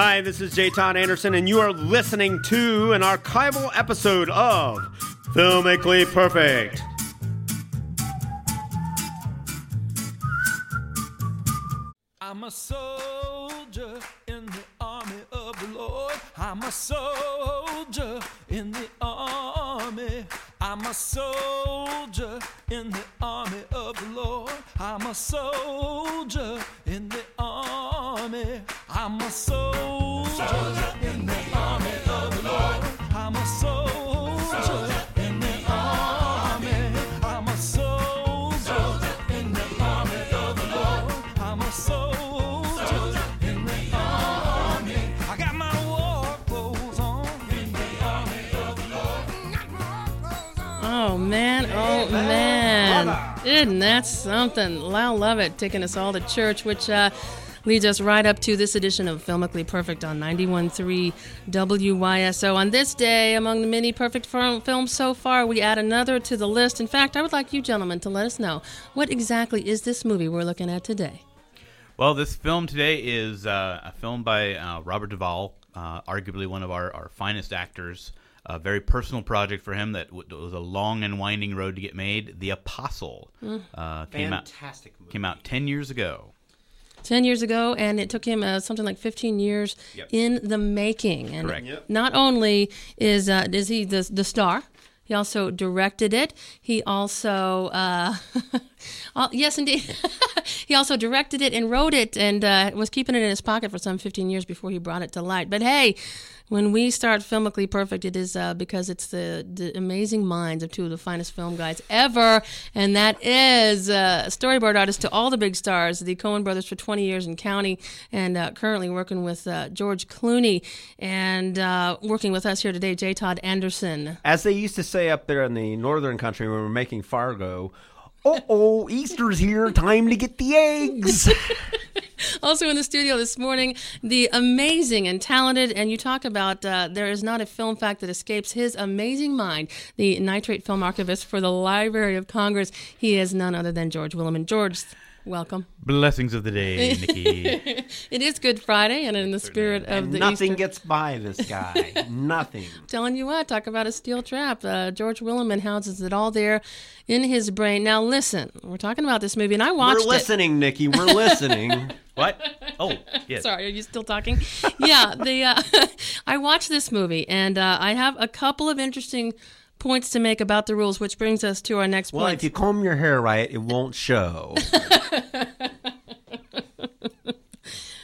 Hi, this is Jay Todd Anderson, and you are listening to an archival episode of Filmically Perfect. I'm a soldier in the army of the Lord. I'm a soldier in the army. I'm a soldier in the army of the Lord. I'm a soldier in the army. I'm a soldier in the army of the Lord. I'm a soldier in the army. I'm a soldier in the army of the Lord. I'm a soldier in the army. I got my war clothes on in the army of the Lord. Oh man. Isn't that something? I love it, taking us all to church, which leads us right up to this edition of Filmically Perfect on 91.3 WYSO. On this day, among the many perfect films so far, we add another to the list. In fact, I would like you gentlemen to let us know, what exactly is this movie we're looking at today? Well, this film today is a film by Robert Duvall, arguably one of our finest actors. A very personal project for him that was a long and winding road to get made. The Apostle came out 10 years ago. 10 years ago, and it took him something like 15 years in the making. And correct. Yep. Not only is he the star, he also directed it. He also, yes, indeed. He also directed it and wrote it and was keeping it in his pocket for some 15 years before he brought it to light. But hey, when we start Filmically Perfect, it is because it's the amazing minds of two of the finest film guys ever, and that is storyboard artist to all the big stars, the Coen brothers for 20 years and counting, and currently working with George Clooney, and working with us here today, J. Todd Anderson. As they used to say up there in the northern country when we were making Fargo, uh-oh, Easter's here, time to get the eggs. Also in the studio this morning, the amazing and talented, and you talk about there is not a film fact that escapes his amazing mind, the nitrate film archivist for the Library of Congress. He is none other than George Willeman. George, welcome. Blessings of the day, Nikki. It is Good Friday, and in the spirit of the nothing Easter... gets by this guy. Nothing. Telling you what, talk about a steel trap. George Willeman houses it all there in his brain. Now listen, we're talking about this movie, and I watched it. We're listening, Nikki. We're listening. What? Oh, yes. Sorry, are you still talking? Yeah, I watched this movie, and I have a couple of interesting points to make about the rules, which brings us to our next point. Well, if you comb your hair right, it won't show.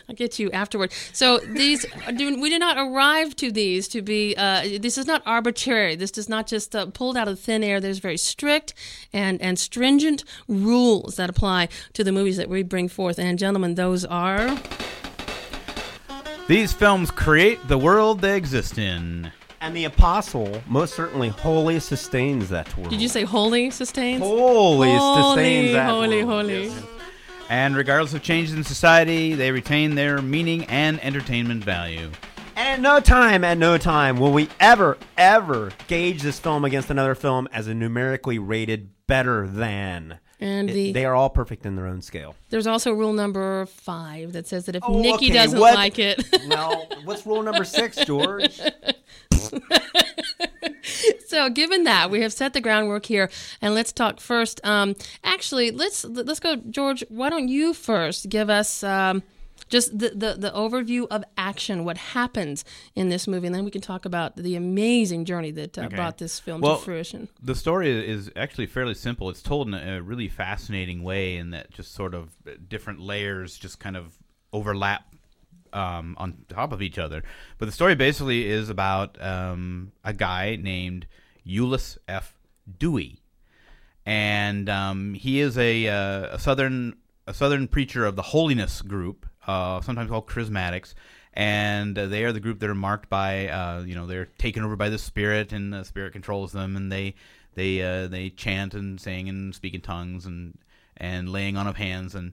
I'll get you afterward. So these, we did not arrive to these to be, this is not arbitrary. This is not just pulled out of thin air. There's very strict and stringent rules that apply to the movies that we bring forth. And gentlemen, those are... These films create the world they exist in. And the Apostle most certainly wholly sustains that world. Did you say wholly sustains? Wholly sustains that world. Yes. And regardless of changes in society, they retain their meaning and entertainment value. And at no time will we ever gauge this film against another film as a numerically rated better than. And they are all perfect in their own scale. There's also rule number 5 that says that if Nikki doesn't like it... Well, what's rule number 6, George? So given that, we have set the groundwork here, and let's talk first. Actually, let's go, George, why don't you first give us... just the overview of action, what happens in this movie, and then we can talk about the amazing journey that brought this film to fruition. The story is actually fairly simple. It's told in a really fascinating way in that just sort of different layers just kind of overlap on top of each other. But the story basically is about a guy named Ulysses F. Dewey, and he is a southern preacher of the Holiness group, sometimes called Charismatics, and they are the group that are marked by, they're taken over by the Spirit, and the Spirit controls them, and they chant and sing and speak in tongues and laying on of hands, and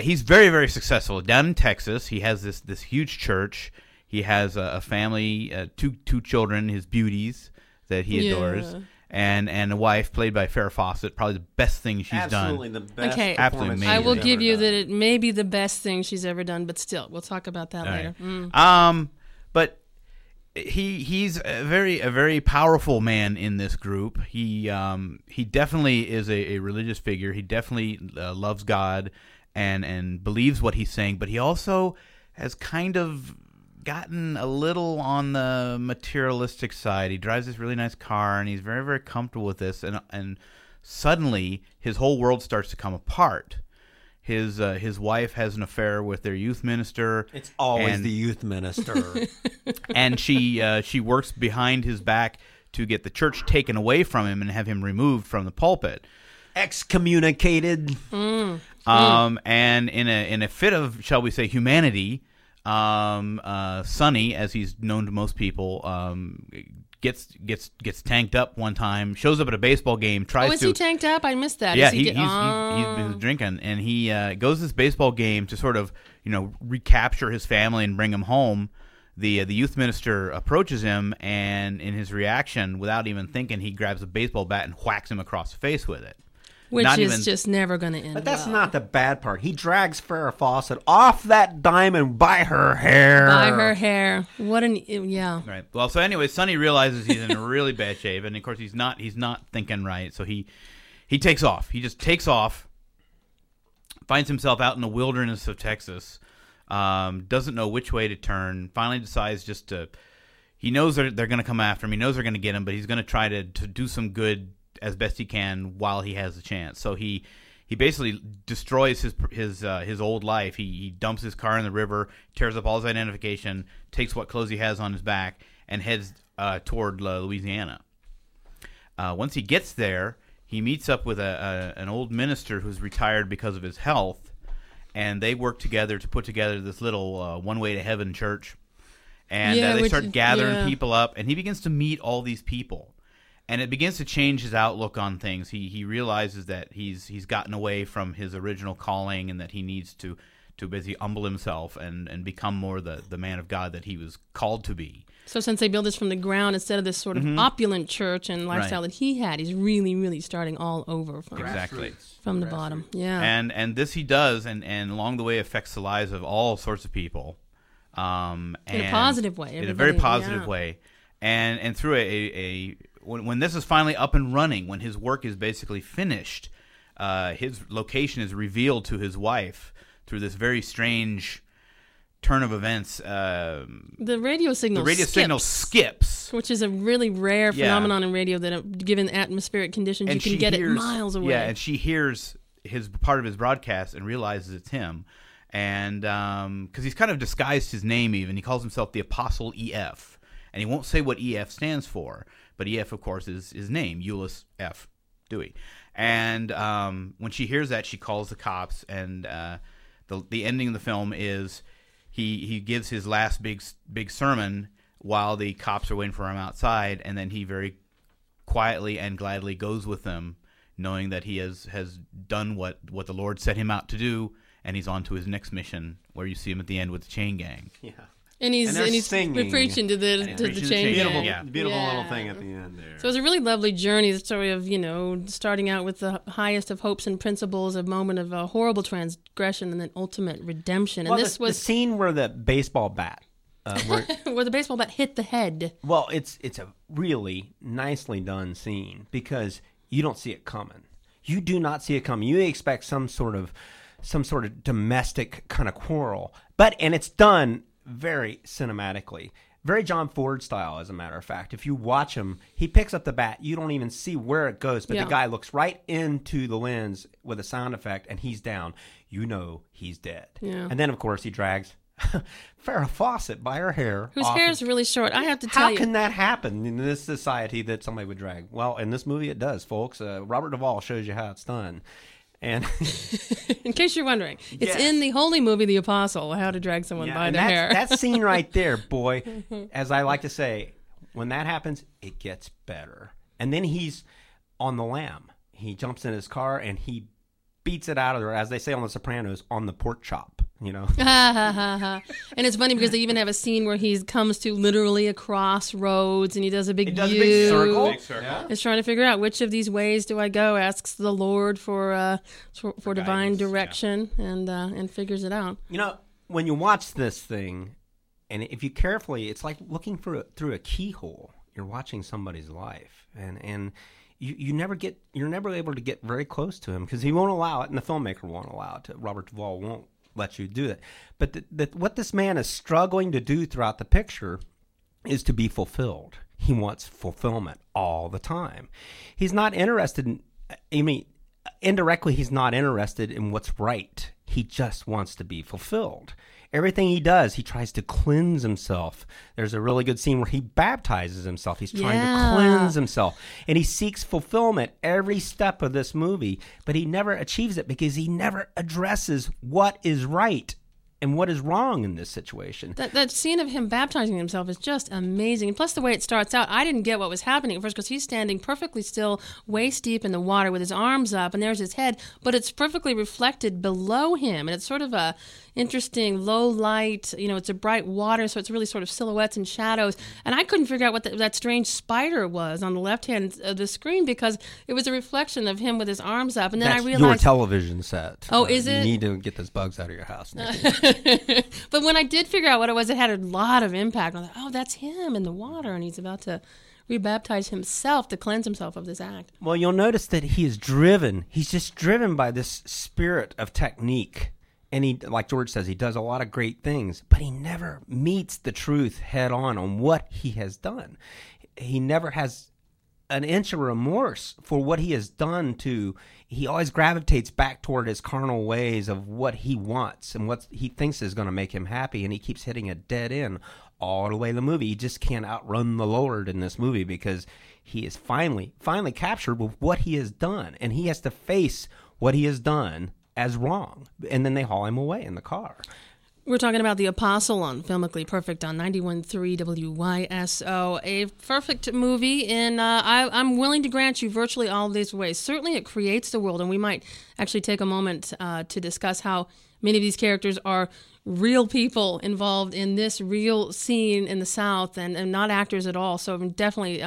he's very, very successful. Down in Texas, he has this huge church. He has a family, two children, his beauties that he adores. and the wife, played by Farrah Fawcett, probably the best thing she's done. The best. Okay, absolutely. I will give you that it may be the best thing she's ever done, but still, we'll talk about that later. Right. Mm. But he's a very powerful man in this group. He definitely is a religious figure. He definitely loves God and believes what he's saying, but he also has kind of gotten a little on the materialistic side. He drives this really nice car, and he's very, very comfortable with this. And suddenly, his whole world starts to come apart. His wife has an affair with their youth minister. It's always the youth minister. And she works behind his back to get the church taken away from him and have him removed from the pulpit. Excommunicated. And in a fit of, shall we say, humanity, Sonny, as he's known to most people, gets tanked up one time, shows up at a baseball game, tries to... Oh, is he tanked up? I missed that. Yeah, he's been drinking, and he goes to this baseball game to sort of, recapture his family and bring him home. The youth minister approaches him, and in his reaction, without even thinking, he grabs a baseball bat and whacks him across the face with it. Which is just never going to end. But that's not the bad part. He drags Farrah Fawcett off that diamond by her hair. By her hair. What an... Yeah. Right. Well, so anyway, Sonny realizes he's in really bad shape, and of course he's not thinking right, so he takes off. He just takes off, finds himself out in the wilderness of Texas, doesn't know which way to turn, finally decides just to... He knows they're going to come after him. He knows they're going to get him, but he's going to try to do some good as best he can while he has the chance. So he basically destroys his old life. He dumps his car in the river, tears up all his identification, takes what clothes he has on his back, and heads toward Louisiana. Once he gets there, he meets up with an old minister who's retired because of his health, and they work together to put together this little One Way to Heaven church. And they start gathering people up, and he begins to meet all these people. And it begins to change his outlook on things. He realizes that he's gotten away from his original calling and that he needs to basically humble himself and become more the man of God that he was called to be. So since they build this from the ground instead of this sort of opulent church and lifestyle that he had, he's really, really starting all over from the bottom. Yeah. And this he does, and along the way affects the lives of all sorts of people. In a positive way. In a very positive way. And through a when this is finally up and running, when his work is basically finished, his location is revealed to his wife through this very strange turn of events. The radio signal skips. Which is a really rare phenomenon in radio that, given atmospheric conditions, and you can get it miles away. Yeah, and she hears his part of his broadcast and realizes it's him. And because he's kind of disguised his name even. He calls himself the Apostle E.F., and he won't say what E.F. stands for. But E.F., of course, is his name, Ulysses F. Dewey. And when she hears that, she calls the cops, and the ending of the film is he gives his last big sermon while the cops are waiting for him outside, and then he very quietly and gladly goes with them, knowing that he has done what the Lord set him out to do, and he's on to his next mission, where you see him at the end with the chain gang. Yeah. And he's preaching to the chain. Beautiful little thing at the end there. So it's a really lovely journey, the story of, starting out with the highest of hopes and principles, a moment of a horrible transgression, and then ultimate redemption. And this was the scene where the baseball bat, where the baseball bat hit the head. Well, it's a really nicely done scene because you don't see it coming. You do not see it coming. You expect some sort of domestic kind of quarrel, and it's done very cinematically, very John Ford style, as a matter of fact. If you watch him, he picks up the bat. You don't even see where it goes, but the guy looks right into the lens with a sound effect, and he's down. You know he's dead. Yeah. And then, of course, he drags Farrah Fawcett by her hair. Whose hair is really short. I have to tell you. How can that happen in this society that somebody would drag? Well, in this movie, it does, folks. Robert Duvall shows you how it's done. And in case you're wondering, it's in the holy movie, The Apostle, how to drag someone by their hair. That scene right there, boy, as I like to say, when that happens, it gets better. And then he's on the lam. He jumps in his car and he beats it out of there, as they say on The Sopranos, on the pork chop. you know. And it's funny because they even have a scene where he comes to literally a crossroads and he does a big circle. Big circle. Yeah. He's trying to figure out which of these ways do I go, asks the Lord for divine guidance, direction, and figures it out. You know, when you watch this thing, and if you carefully, it's like looking through a keyhole. You're watching somebody's life, and you're never able to get very close to him because he won't allow it, and the filmmaker won't allow it. Robert Duvall won't let you do that. But what this man is struggling to do throughout the picture is to be fulfilled. He wants fulfillment all the time. He's not interested in, I mean, indirectly, he's not interested in what's right. He just wants to be fulfilled. Everything he does, he tries to cleanse himself. There's a really good scene where he baptizes himself. He's trying to cleanse himself. And he seeks fulfillment every step of this movie, but he never achieves it because he never addresses what is right and what is wrong in this situation. That scene of him baptizing himself is just amazing. And plus the way it starts out, I didn't get what was happening at first because he's standing perfectly still, waist deep in the water with his arms up, and there's his head, but it's perfectly reflected below him. And it's sort of a interesting low light, you know, it's a bright water, so it's really sort of silhouettes and shadows. And I couldn't figure out what that strange spider was on the left hand of the screen because it was a reflection of him with his arms up. And then I realized your television set. Oh, is it? You need to get those bugs out of your house. But when I did figure out what it was, it had a lot of impact. I thought, oh, that's him in the water, and he's about to rebaptize himself to cleanse himself of this act. Well, you'll notice that he is driven. He's just driven by this spirit of technique. And he, like George says, he does a lot of great things, but he never meets the truth head on what he has done. He never has an inch of remorse for what he has done to. He always gravitates back toward his carnal ways of what he wants and what he thinks is going to make him happy, and he keeps hitting a dead end all the way in the movie. He just can't outrun the Lord in this movie because he is finally captured with what he has done, and he has to face what he has done as wrong, and then they haul him away in the car. We're talking about The Apostle on Filmically Perfect on 91.3 WYSO, a perfect movie, and I'm willing to grant you virtually all of these ways. Certainly it creates the world, and we might actually take a moment to discuss how many of these characters are real people involved in this real scene in the South and not actors at all. So definitely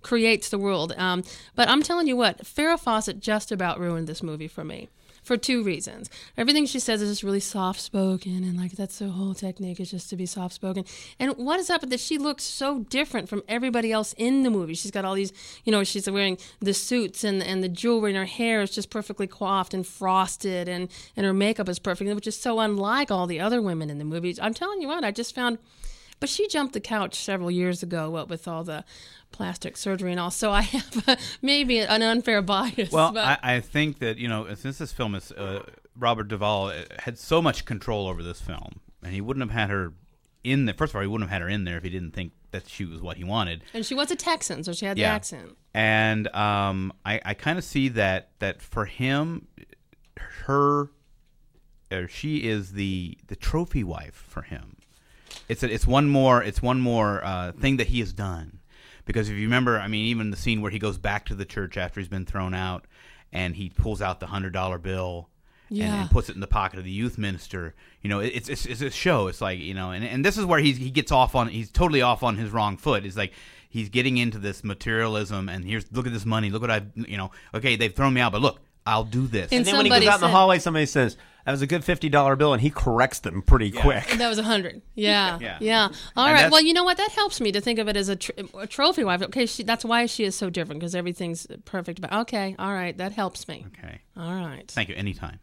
creates the world. But I'm telling you what, Farrah Fawcett just about ruined this movie for me. For two reasons. Everything she says is just really soft-spoken, and like that's the whole technique is just to be soft-spoken. And what is up with that? She looks so different from everybody else in the movie. She's got all these, you know, she's wearing the suits and the jewelry, and her hair is just perfectly coiffed and frosted, and her makeup is perfect, which is so unlike all the other women in the movies. I'm telling you what, I just found... But she jumped the couch several years ago, what with all the plastic surgery and all. So I have maybe an unfair bias. Well, I think that, you know, since this film is Robert Duvall had so much control over this film, and he wouldn't have had her in there. First of all, he wouldn't have had her in there if he didn't think that she was what he wanted. And she was a Texan, so she had the accent. And I kind of see that for him, she is the trophy wife for him. It's one more thing that he has done, because if you remember, I mean, even the scene where he goes back to the church after he's been thrown out, and he pulls out the $100 bill, and puts it in the pocket of the youth minister. You know, it's a show. It's like, you know, and this is where he gets off on. He's totally off on his wrong foot. It's like he's getting into this materialism, and look at this money. Look what I've, you know. Okay, they've thrown me out, but look, I'll do this. And then when he goes out in the hallway, somebody says, that was a good $50 bill, and he corrects them pretty quick. And that was $100. Yeah. All and right. Well, you know what? That helps me to think of it as a trophy wife. Okay, that's why she is so different, because everything's perfect. But okay, all right, that helps me. Okay. All right. Thank you. Anytime.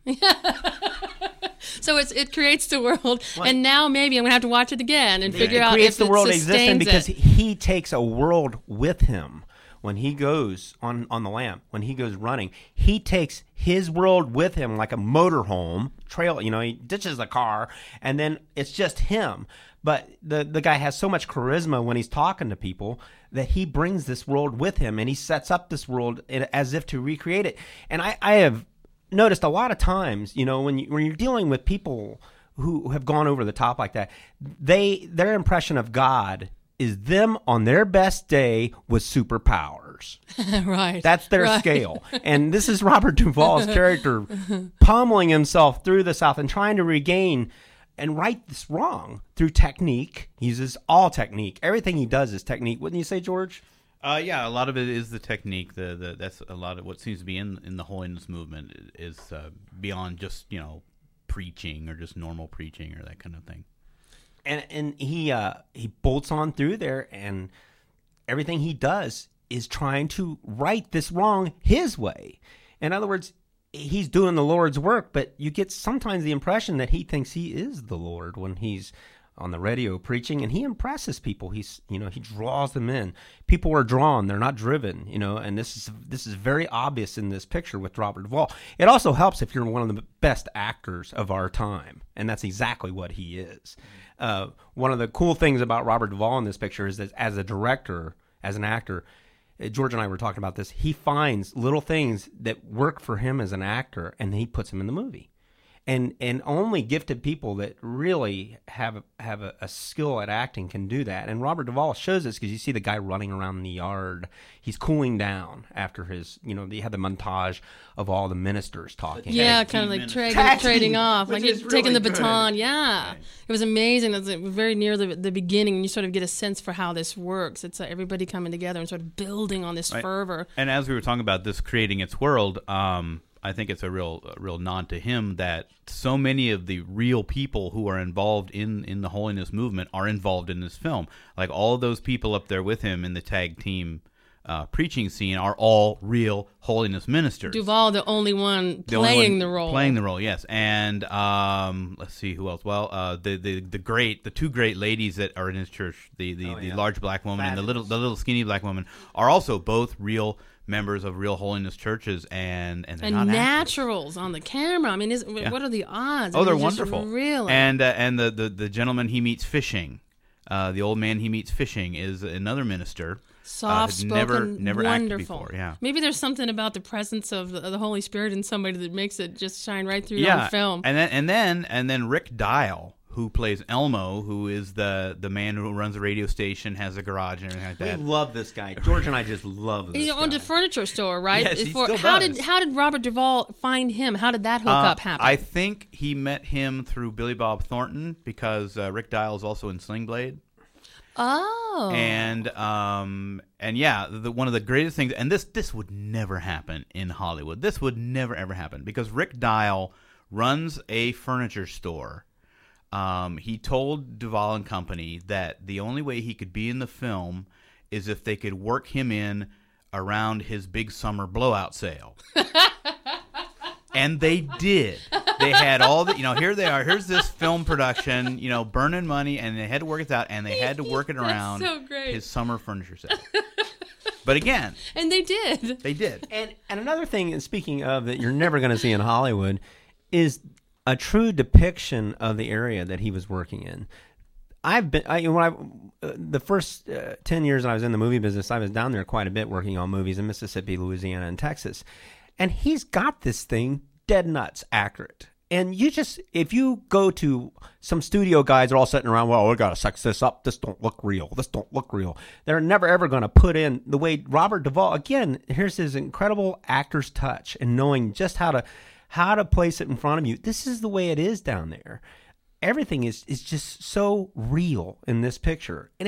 So it creates the world, and now maybe I'm going to have to watch it again and figure out if the world exists, because he takes a world with him. When he goes on the lamb, when he goes running, he takes his world with him like a motorhome trail. You know, he ditches the car, and then it's just him. But the guy has so much charisma when he's talking to people that he brings this world with him, and he sets up this world as if to recreate it. And I have noticed a lot of times, you know, when you're dealing with people who have gone over the top like that, their impression of God is them on their best day with superpowers. Right. That's their scale. And this is Robert Duvall's character pummeling himself through the South and trying to regain and right this wrong through technique. He uses all technique. Everything he does is technique. Wouldn't you say, George? Yeah, a lot of it is the technique. That's a lot of what seems to be in the Holiness movement is beyond just, you know, preaching or just normal preaching or that kind of thing. And he bolts on through there, and everything he does is trying to right this wrong his way. In other words, he's doing the Lord's work, but you get sometimes the impression that he thinks he is the Lord when he's on the radio preaching, and he impresses people. He's, you know, he draws them in. People are drawn; they're not driven, you know. And this is very obvious in this picture with Robert Duvall. It also helps if you're one of the best actors of our time, and that's exactly what he is. One of the cool things about Robert Duvall in this picture is that as a director, as an actor, George and I were talking about this. He finds little things that work for him as an actor, and he puts them in the movie. And only gifted people that really have a skill at acting can do that. And Robert Duvall shows this because you see the guy running around the yard. He's cooling down after his, you know, they had the montage of all the ministers talking. Yeah, kind of like trading off, like really taking the baton. Good. Yeah, right. It was amazing. It was very near the beginning, and you sort of get a sense for how this works. It's like everybody coming together and sort of building on this fervor. And as we were talking about this creating its world, I think it's a real nod to him that so many of the real people who are involved in the Holiness movement are involved in this film. Like all of those people up there with him in the tag team preaching scene are all real Holiness ministers. Duvall, the only one playing the role. Playing the role, yes. And let's see who else. Well, the two great ladies that are in his church, the large black woman and the little skinny black woman, are also both real members of real Holiness churches, and not naturals actors on the camera. I mean, what are the odds? Oh, they're wonderful, really. And the gentleman he meets fishing, the old man he meets fishing is another minister. Soft-spoken, never wonderful. Acted before, yeah. Maybe there's something about the presence of the Holy Spirit in somebody that makes it just shine right through on film. And then Rick Dial, who plays Elmo, who is the man who runs the radio station, has a garage and everything like that. We love this guy. George and I just love this guy. He owned a furniture store, right? Yes, How did Robert Duvall find him? How did that hookup happen? I think he met him through Billy Bob Thornton because Rick Dial is also in Sling Blade. Oh. And one of the greatest things, and this would never happen in Hollywood. This would never, ever happen because Rick Dial runs a furniture store. He told Duvall and Company that the only way he could be in the film is if they could work him in around his big summer blowout sale. And they did. They had all the, you know, here they are. Here's this film production, you know, burning money, and they had to work it out, and they had to work it around his summer furniture sale. But again. And they did. They did. And another thing, and speaking of that you're never going to see in Hollywood, is a true depiction of the area that he was working in. The first 10 years I was in the movie business, I was down there quite a bit working on movies in Mississippi, Louisiana, and Texas. And he's got this thing dead nuts accurate. And you just, if you go to some studio guys are all sitting around, well, we got to sex this up. This don't look real. This don't look real. They're never, ever going to put in the way Robert Duvall, again, here's his incredible actor's touch and knowing just how to place it in front of you. This is the way it is down there. Everything is just so real in this picture. And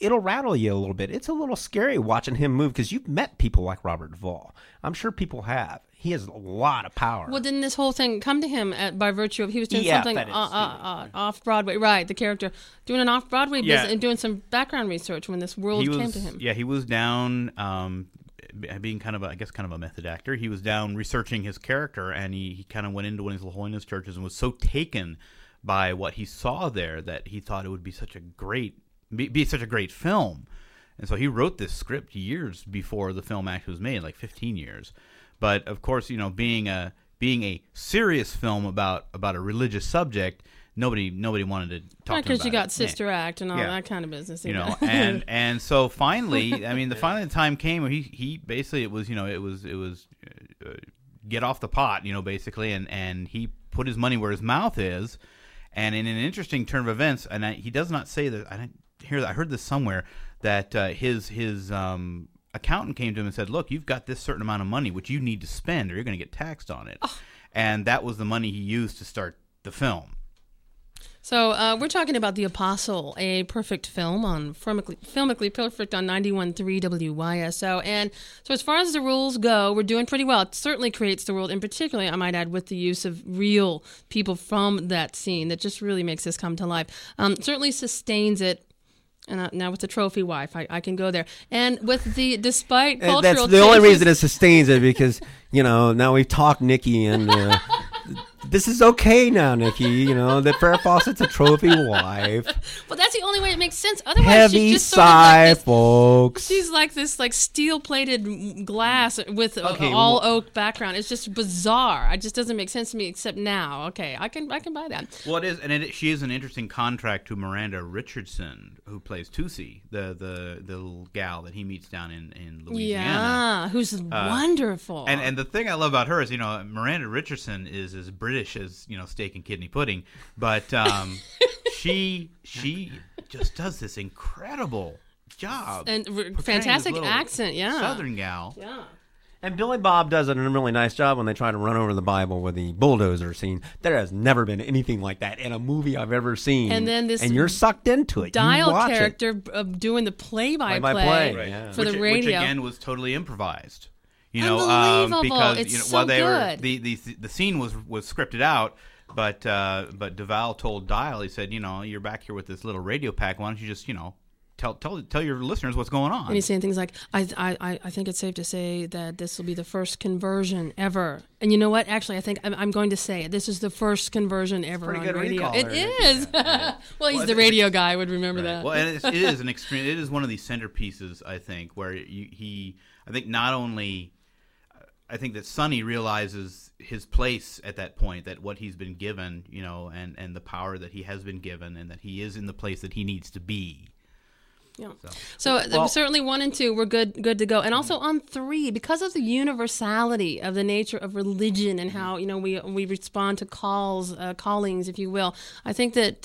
it'll rattle you a little bit. It's a little scary watching him move because you've met people like Robert Duvall. I'm sure people have. He has a lot of power. Well, didn't this whole thing come to him by virtue of he was doing something off-Broadway? Right, the character. Doing an off-Broadway business and doing some background research when this world came to him. Yeah, he was down... being kind of a method actor, he was down researching his character, and he kind of went into one of these Holiness churches and was so taken by what he saw there that he thought it would be such a great film. And so he wrote this script years before the film actually was made, like 15 years. But of course, you know, being a serious film about a religious subject, Nobody wanted to talk to him about it. Because you got Sister Act and all that kind of business. You know, and so finally, I mean, the time came where he basically it was get off the pot, you know, basically, and he put his money where his mouth is, and in an interesting turn of events, and he does not say that. I hear, I heard this somewhere that his accountant came to him and said, "Look, you've got this certain amount of money which you need to spend, or you're going to get taxed on it." Oh. And that was the money he used to start the film. So we're talking about The Apostle, a perfect film on Filmically Perfect on 91.3 WYSO. And so as far as the rules go, we're doing pretty well. It certainly creates the world, and particularly, I might add, with the use of real people from that scene that just really makes this come to life. Certainly sustains it. And now with the trophy wife, I can go there. And with the despite cultural that's the changes, only reason it sustains it because, you know, now we've talked Nikki and... this is okay now, Nikki. You know, that Farrah Fawcett's a trophy wife. Well, that's the only way it makes sense. Otherwise, heavy she's just sigh, sort of like this, folks. She's like this, like steel-plated glass with all oak background. It's just bizarre. It just doesn't make sense to me. Except now, okay, I can buy that. Well, it is, and she is an interesting contract to Miranda Richardson, who plays Tootsie, the little gal that he meets down in Louisiana. Yeah, who's wonderful. And the thing I love about her is, you know, Miranda Richardson is as British as, you know, steak and kidney pudding, but she just does this incredible job and fantastic accent, yeah, Southern gal, yeah. And Billy Bob does a really nice job when they try to run over the Bible with the bulldozer scene. There has never been anything like that in a movie I've ever seen. And then this, and you're sucked into it. Dial character doing the play-by-play right, yeah, for the radio, which again was totally improvised. You know, because it's, you know, so while they good. Were the scene was scripted out, but Duvall told Dial, he said, you know, you're back here with this little radio pack. Why don't you just, you know, tell your listeners what's going on? And he's saying things like, I think it's safe to say that this will be the first conversion ever. And you know what? Actually, I think I'm going to say it. This is the first conversion ever on radio. It is. Yeah. Well, he's the radio guy. I would remember right. that. Well, and it is an extreme. It is one of these centerpieces, I think, where he. I think not only. I think that Sonny realizes his place at that point, that what he's been given, you know, and the power that he has been given, and that he is in the place that he needs to be. Yeah. So certainly 1 and 2 were good to go. And also on 3, because of the universality of the nature of religion and how, you know, we respond to callings, if you will, I think that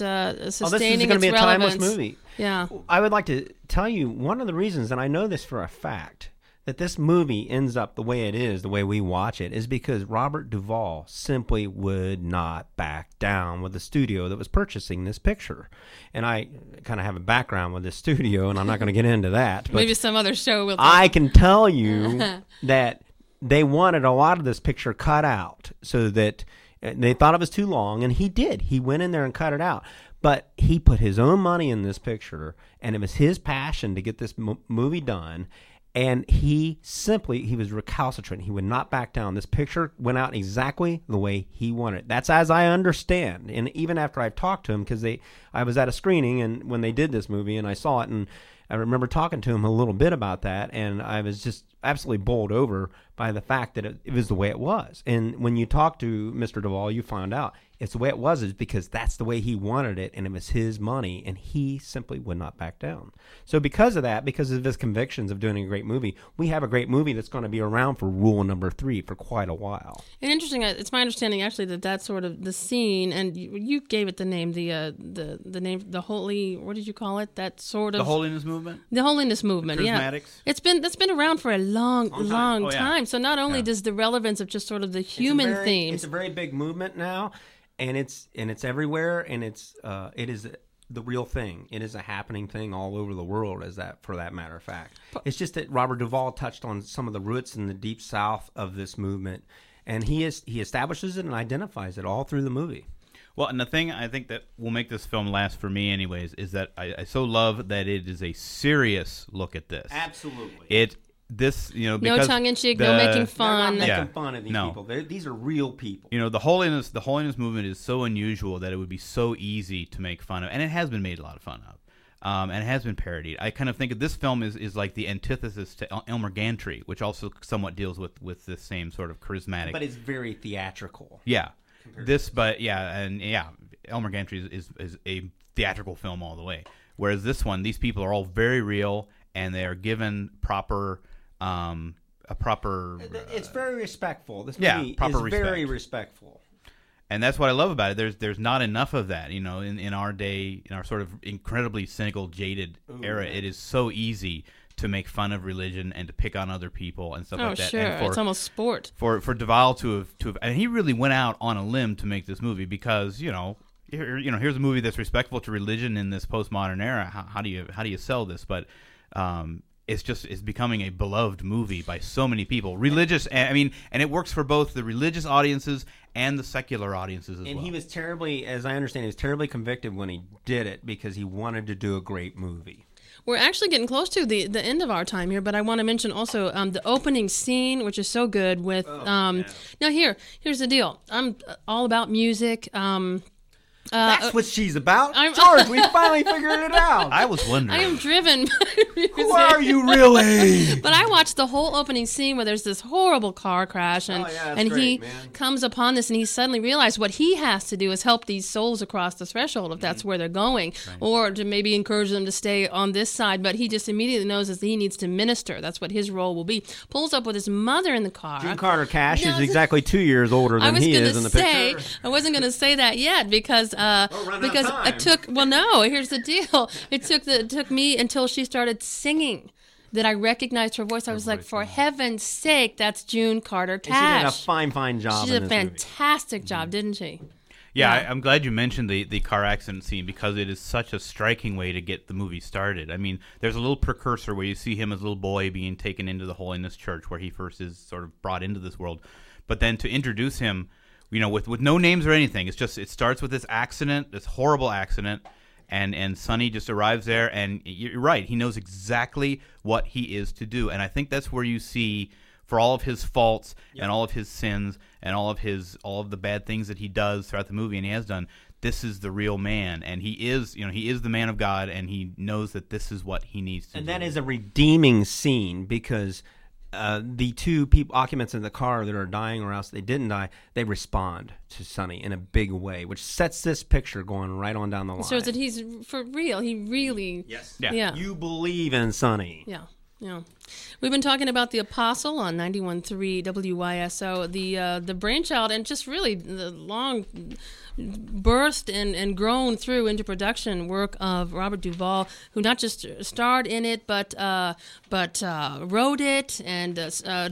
sustaining its relevance. This is going to be a timeless movie. Yeah. I would like to tell you one of the reasons, and I know this for a fact, that this movie ends up the way it is, the way we watch it, is because Robert Duvall simply would not back down with the studio that was purchasing this picture. And I kind of have a background with this studio, and I'm not going to get into that. But maybe some other show will. I can tell you that they wanted a lot of this picture cut out, so that they thought it was too long, and he did. He went in there and cut it out. But he put his own money in this picture, and it was his passion to get this movie done. And he was recalcitrant. He would not back down. This picture went out exactly the way he wanted it. That's as I understand. And even after I've talked to him, because I was at a screening and when they did this movie and I saw it, and I remember talking to him a little bit about that, and I was just absolutely bowled over by the fact that it was the way it was. And when you talk to Mr. Duvall, you find out it's the way it was is because that's the way he wanted it, and it was his money, and he simply would not back down. So because of that, because of his convictions of doing a great movie, we have a great movie that's going to be around for rule number 3 for quite a while. And interesting, it's my understanding actually that sort of the scene, and you gave it the name, the name, the holy, what did you call it? That sort of the Holiness movement. The Holiness movement, the Charismatics. Yeah. That's been around for a long time. Oh, yeah. time. So not only does the relevance of just sort of the human theme, it's a very big movement now. And it's everywhere, and it is the real thing. It is a happening thing all over the world, for that matter of fact. It's just that Robert Duvall touched on some of the roots in the deep South of this movement, and he establishes it and identifies it all through the movie. Well, and the thing I think that will make this film last for me anyways is that I so love that it is a serious look at this. Absolutely. This, you know, because no tongue in cheek, no making fun. They're not making fun of these people. These are real people. You know, the holiness movement is so unusual that it would be so easy to make fun of, and it has been made a lot of fun of, and it has been parodied. I kind of think of this film is like the antithesis to Elmer Gantry, which also somewhat deals with the same sort of charismatic, but it's very theatrical. Yeah, Elmer Gantry is a theatrical film all the way. Whereas this one, these people are all very real, and they are given proper. It's very respectful. This movie is very respectful. And that's what I love about it. There's not enough of that, you know, in our day, in our sort of incredibly cynical, jaded era. It is so easy to make fun of religion and to pick on other people and stuff like that. Sure. And for, it's almost sport. For Duvall to have, and he really went out on a limb to make this movie because, here's a movie that's respectful to religion in this postmodern era. How do you sell this? But it's becoming a beloved movie by so many people, religious. I mean, and it works for both the religious audiences and the secular audiences as well. And he was terribly, as I understand, he was terribly convicted when he did it because he wanted to do a great movie. We're actually getting close to the end of our time here, but I want to mention also the opening scene, which is so good with. Now here's the deal. I'm all about music. That's what she's about. George, we finally figured it out. I was wondering. I am driven by music. Who are you really? But I watched the whole opening scene where there's this horrible car crash, and he comes upon this, and he suddenly realized what he has to do is help these souls across the threshold, if that's where they're going, or to maybe encourage them to stay on this side. But he just immediately knows that he needs to minister. That's what his role will be. Pulls up with his mother in the car. June Carter Cash is exactly 2 years older than he is in the picture. I wasn't going to say that yet because it took. Well, no. Here's the deal. It took me until she started singing that I recognized her voice. I was like, for heaven's sake, that's June Carter Cash. And she did a fine job. She did a fantastic job, didn't she? Yeah, yeah. I'm glad you mentioned the car accident scene because it is such a striking way to get the movie started. I mean, there's a little precursor where you see him as a little boy being taken into the Holiness Church, where he first is sort of brought into this world, but then to introduce him. You know, with no names or anything. It's just, it starts with this accident, this horrible accident, and Sonny just arrives there, and you're right, he knows exactly what he is to do. And I think that's where you see, for all of his faults and all of his sins and all of the bad things that he does throughout the movie, and he has done, this is the real man, and he is the man of God, and he knows that this is what he needs to do. And that is a redeeming scene because... the two people, occupants in the car that are dying or else they didn't die, they respond to Sonny in a big way, which sets this picture going right on down the line. It shows that he's for real. He really... Yes. Yeah. Yeah. You believe in Sonny. Yeah. Yeah. We've been talking about The Apostle on 91.3 WYSO, the brainchild, and just really the long burst and grown through into production work of Robert Duvall, who not just starred in it, but wrote it and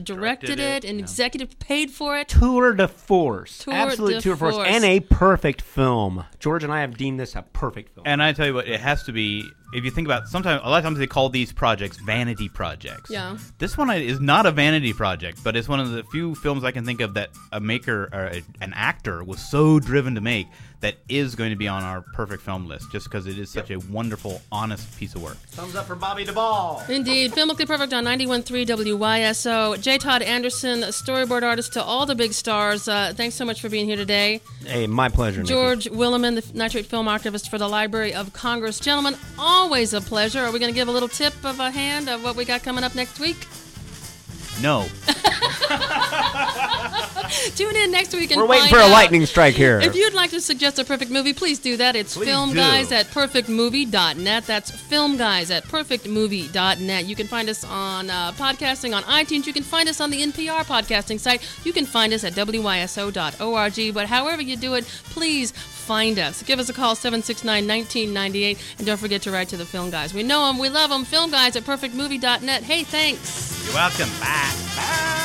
directed it and executive paid for it. Tour de force. Absolute tour de force. And a perfect film. George and I have deemed this a perfect film. And I tell you what, it has to be, if you think about sometimes, a lot of times they call these projects vanity projects. Yeah. This one is not a vanity project, but it's one of the few films I can think of that a maker or an actor was so driven to make that is going to be on our perfect film list just because it is such a wonderful, honest piece of work. Thumbs up for Bobby Duvall. Indeed. Filmically Perfect on 91.3 WYSO. J. Todd Anderson, storyboard artist to all the big stars. Thanks so much for being here today. Hey, my pleasure, George Willeman, the Nitrate Film Archivist for the Library of Congress. Gentlemen, always a pleasure. Are we going to give a little tip of a hand of what we got coming up next week? No. Tune in next week and we're waiting for a lightning strike here. If you'd like to suggest a perfect movie, please do that. It's filmguys@perfectmovie.net. That's filmguys@perfectmovie.net. You can find us on podcasting on iTunes. You can find us on the NPR podcasting site. You can find us at wyso.org. But however you do it, please find us. Give us a call, 769-1998. And don't forget to write to the Film Guys. We know them. We love them. filmguys@perfectmovie.net. Hey, thanks. You're welcome. Bye. Bye.